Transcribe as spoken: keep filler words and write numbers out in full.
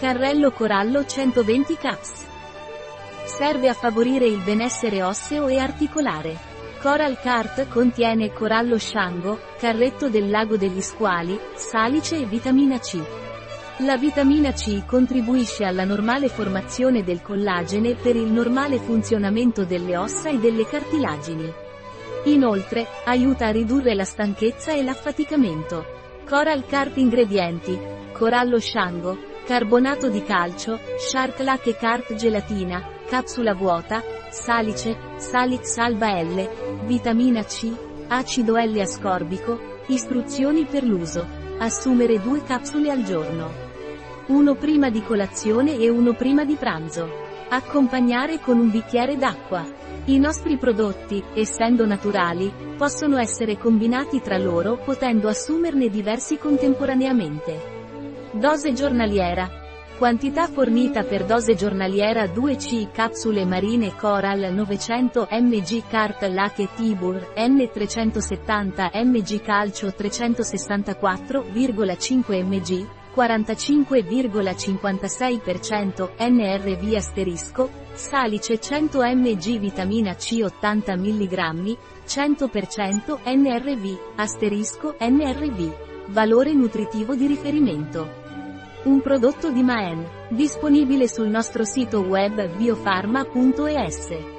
Carrello Corallo centoventi caps. Serve a favorire il benessere osseo e articolare. Coral Cart contiene corallo shango, carretto del lago degli squali, salice e vitamina C. La vitamina C contribuisce alla normale formazione del collagene per il normale funzionamento delle ossa e delle cartilagini. Inoltre, aiuta a ridurre la stanchezza e l'affaticamento. Coral Cart ingredienti: corallo shango, carbonato di calcio, Cartilac e Cart gelatina, capsula vuota, salice, Salix alba L, vitamina C, acido L-ascorbico. Istruzioni per l'uso: assumere due capsule al giorno, uno prima di colazione e uno prima di pranzo. Accompagnare con un bicchiere d'acqua. I nostri prodotti, essendo naturali, possono essere combinati tra loro potendo assumerne diversi contemporaneamente. Dose giornaliera. Quantità fornita per dose giornaliera: due c capsule marine Coral, novecento milligrammi Cartilac e Tibur, N trecentosettanta milligrammi calcio, trecentosessantaquattro virgola cinque milligrammi, quarantacinque virgola cinquantasei per cento N R V asterisco, salice cento milligrammi vitamina C ottanta milligrammi, cento per cento N R V, asterisco N R V. Valore nutritivo di riferimento. Un prodotto di Mahen, disponibile sul nostro sito web biofarma punto e s.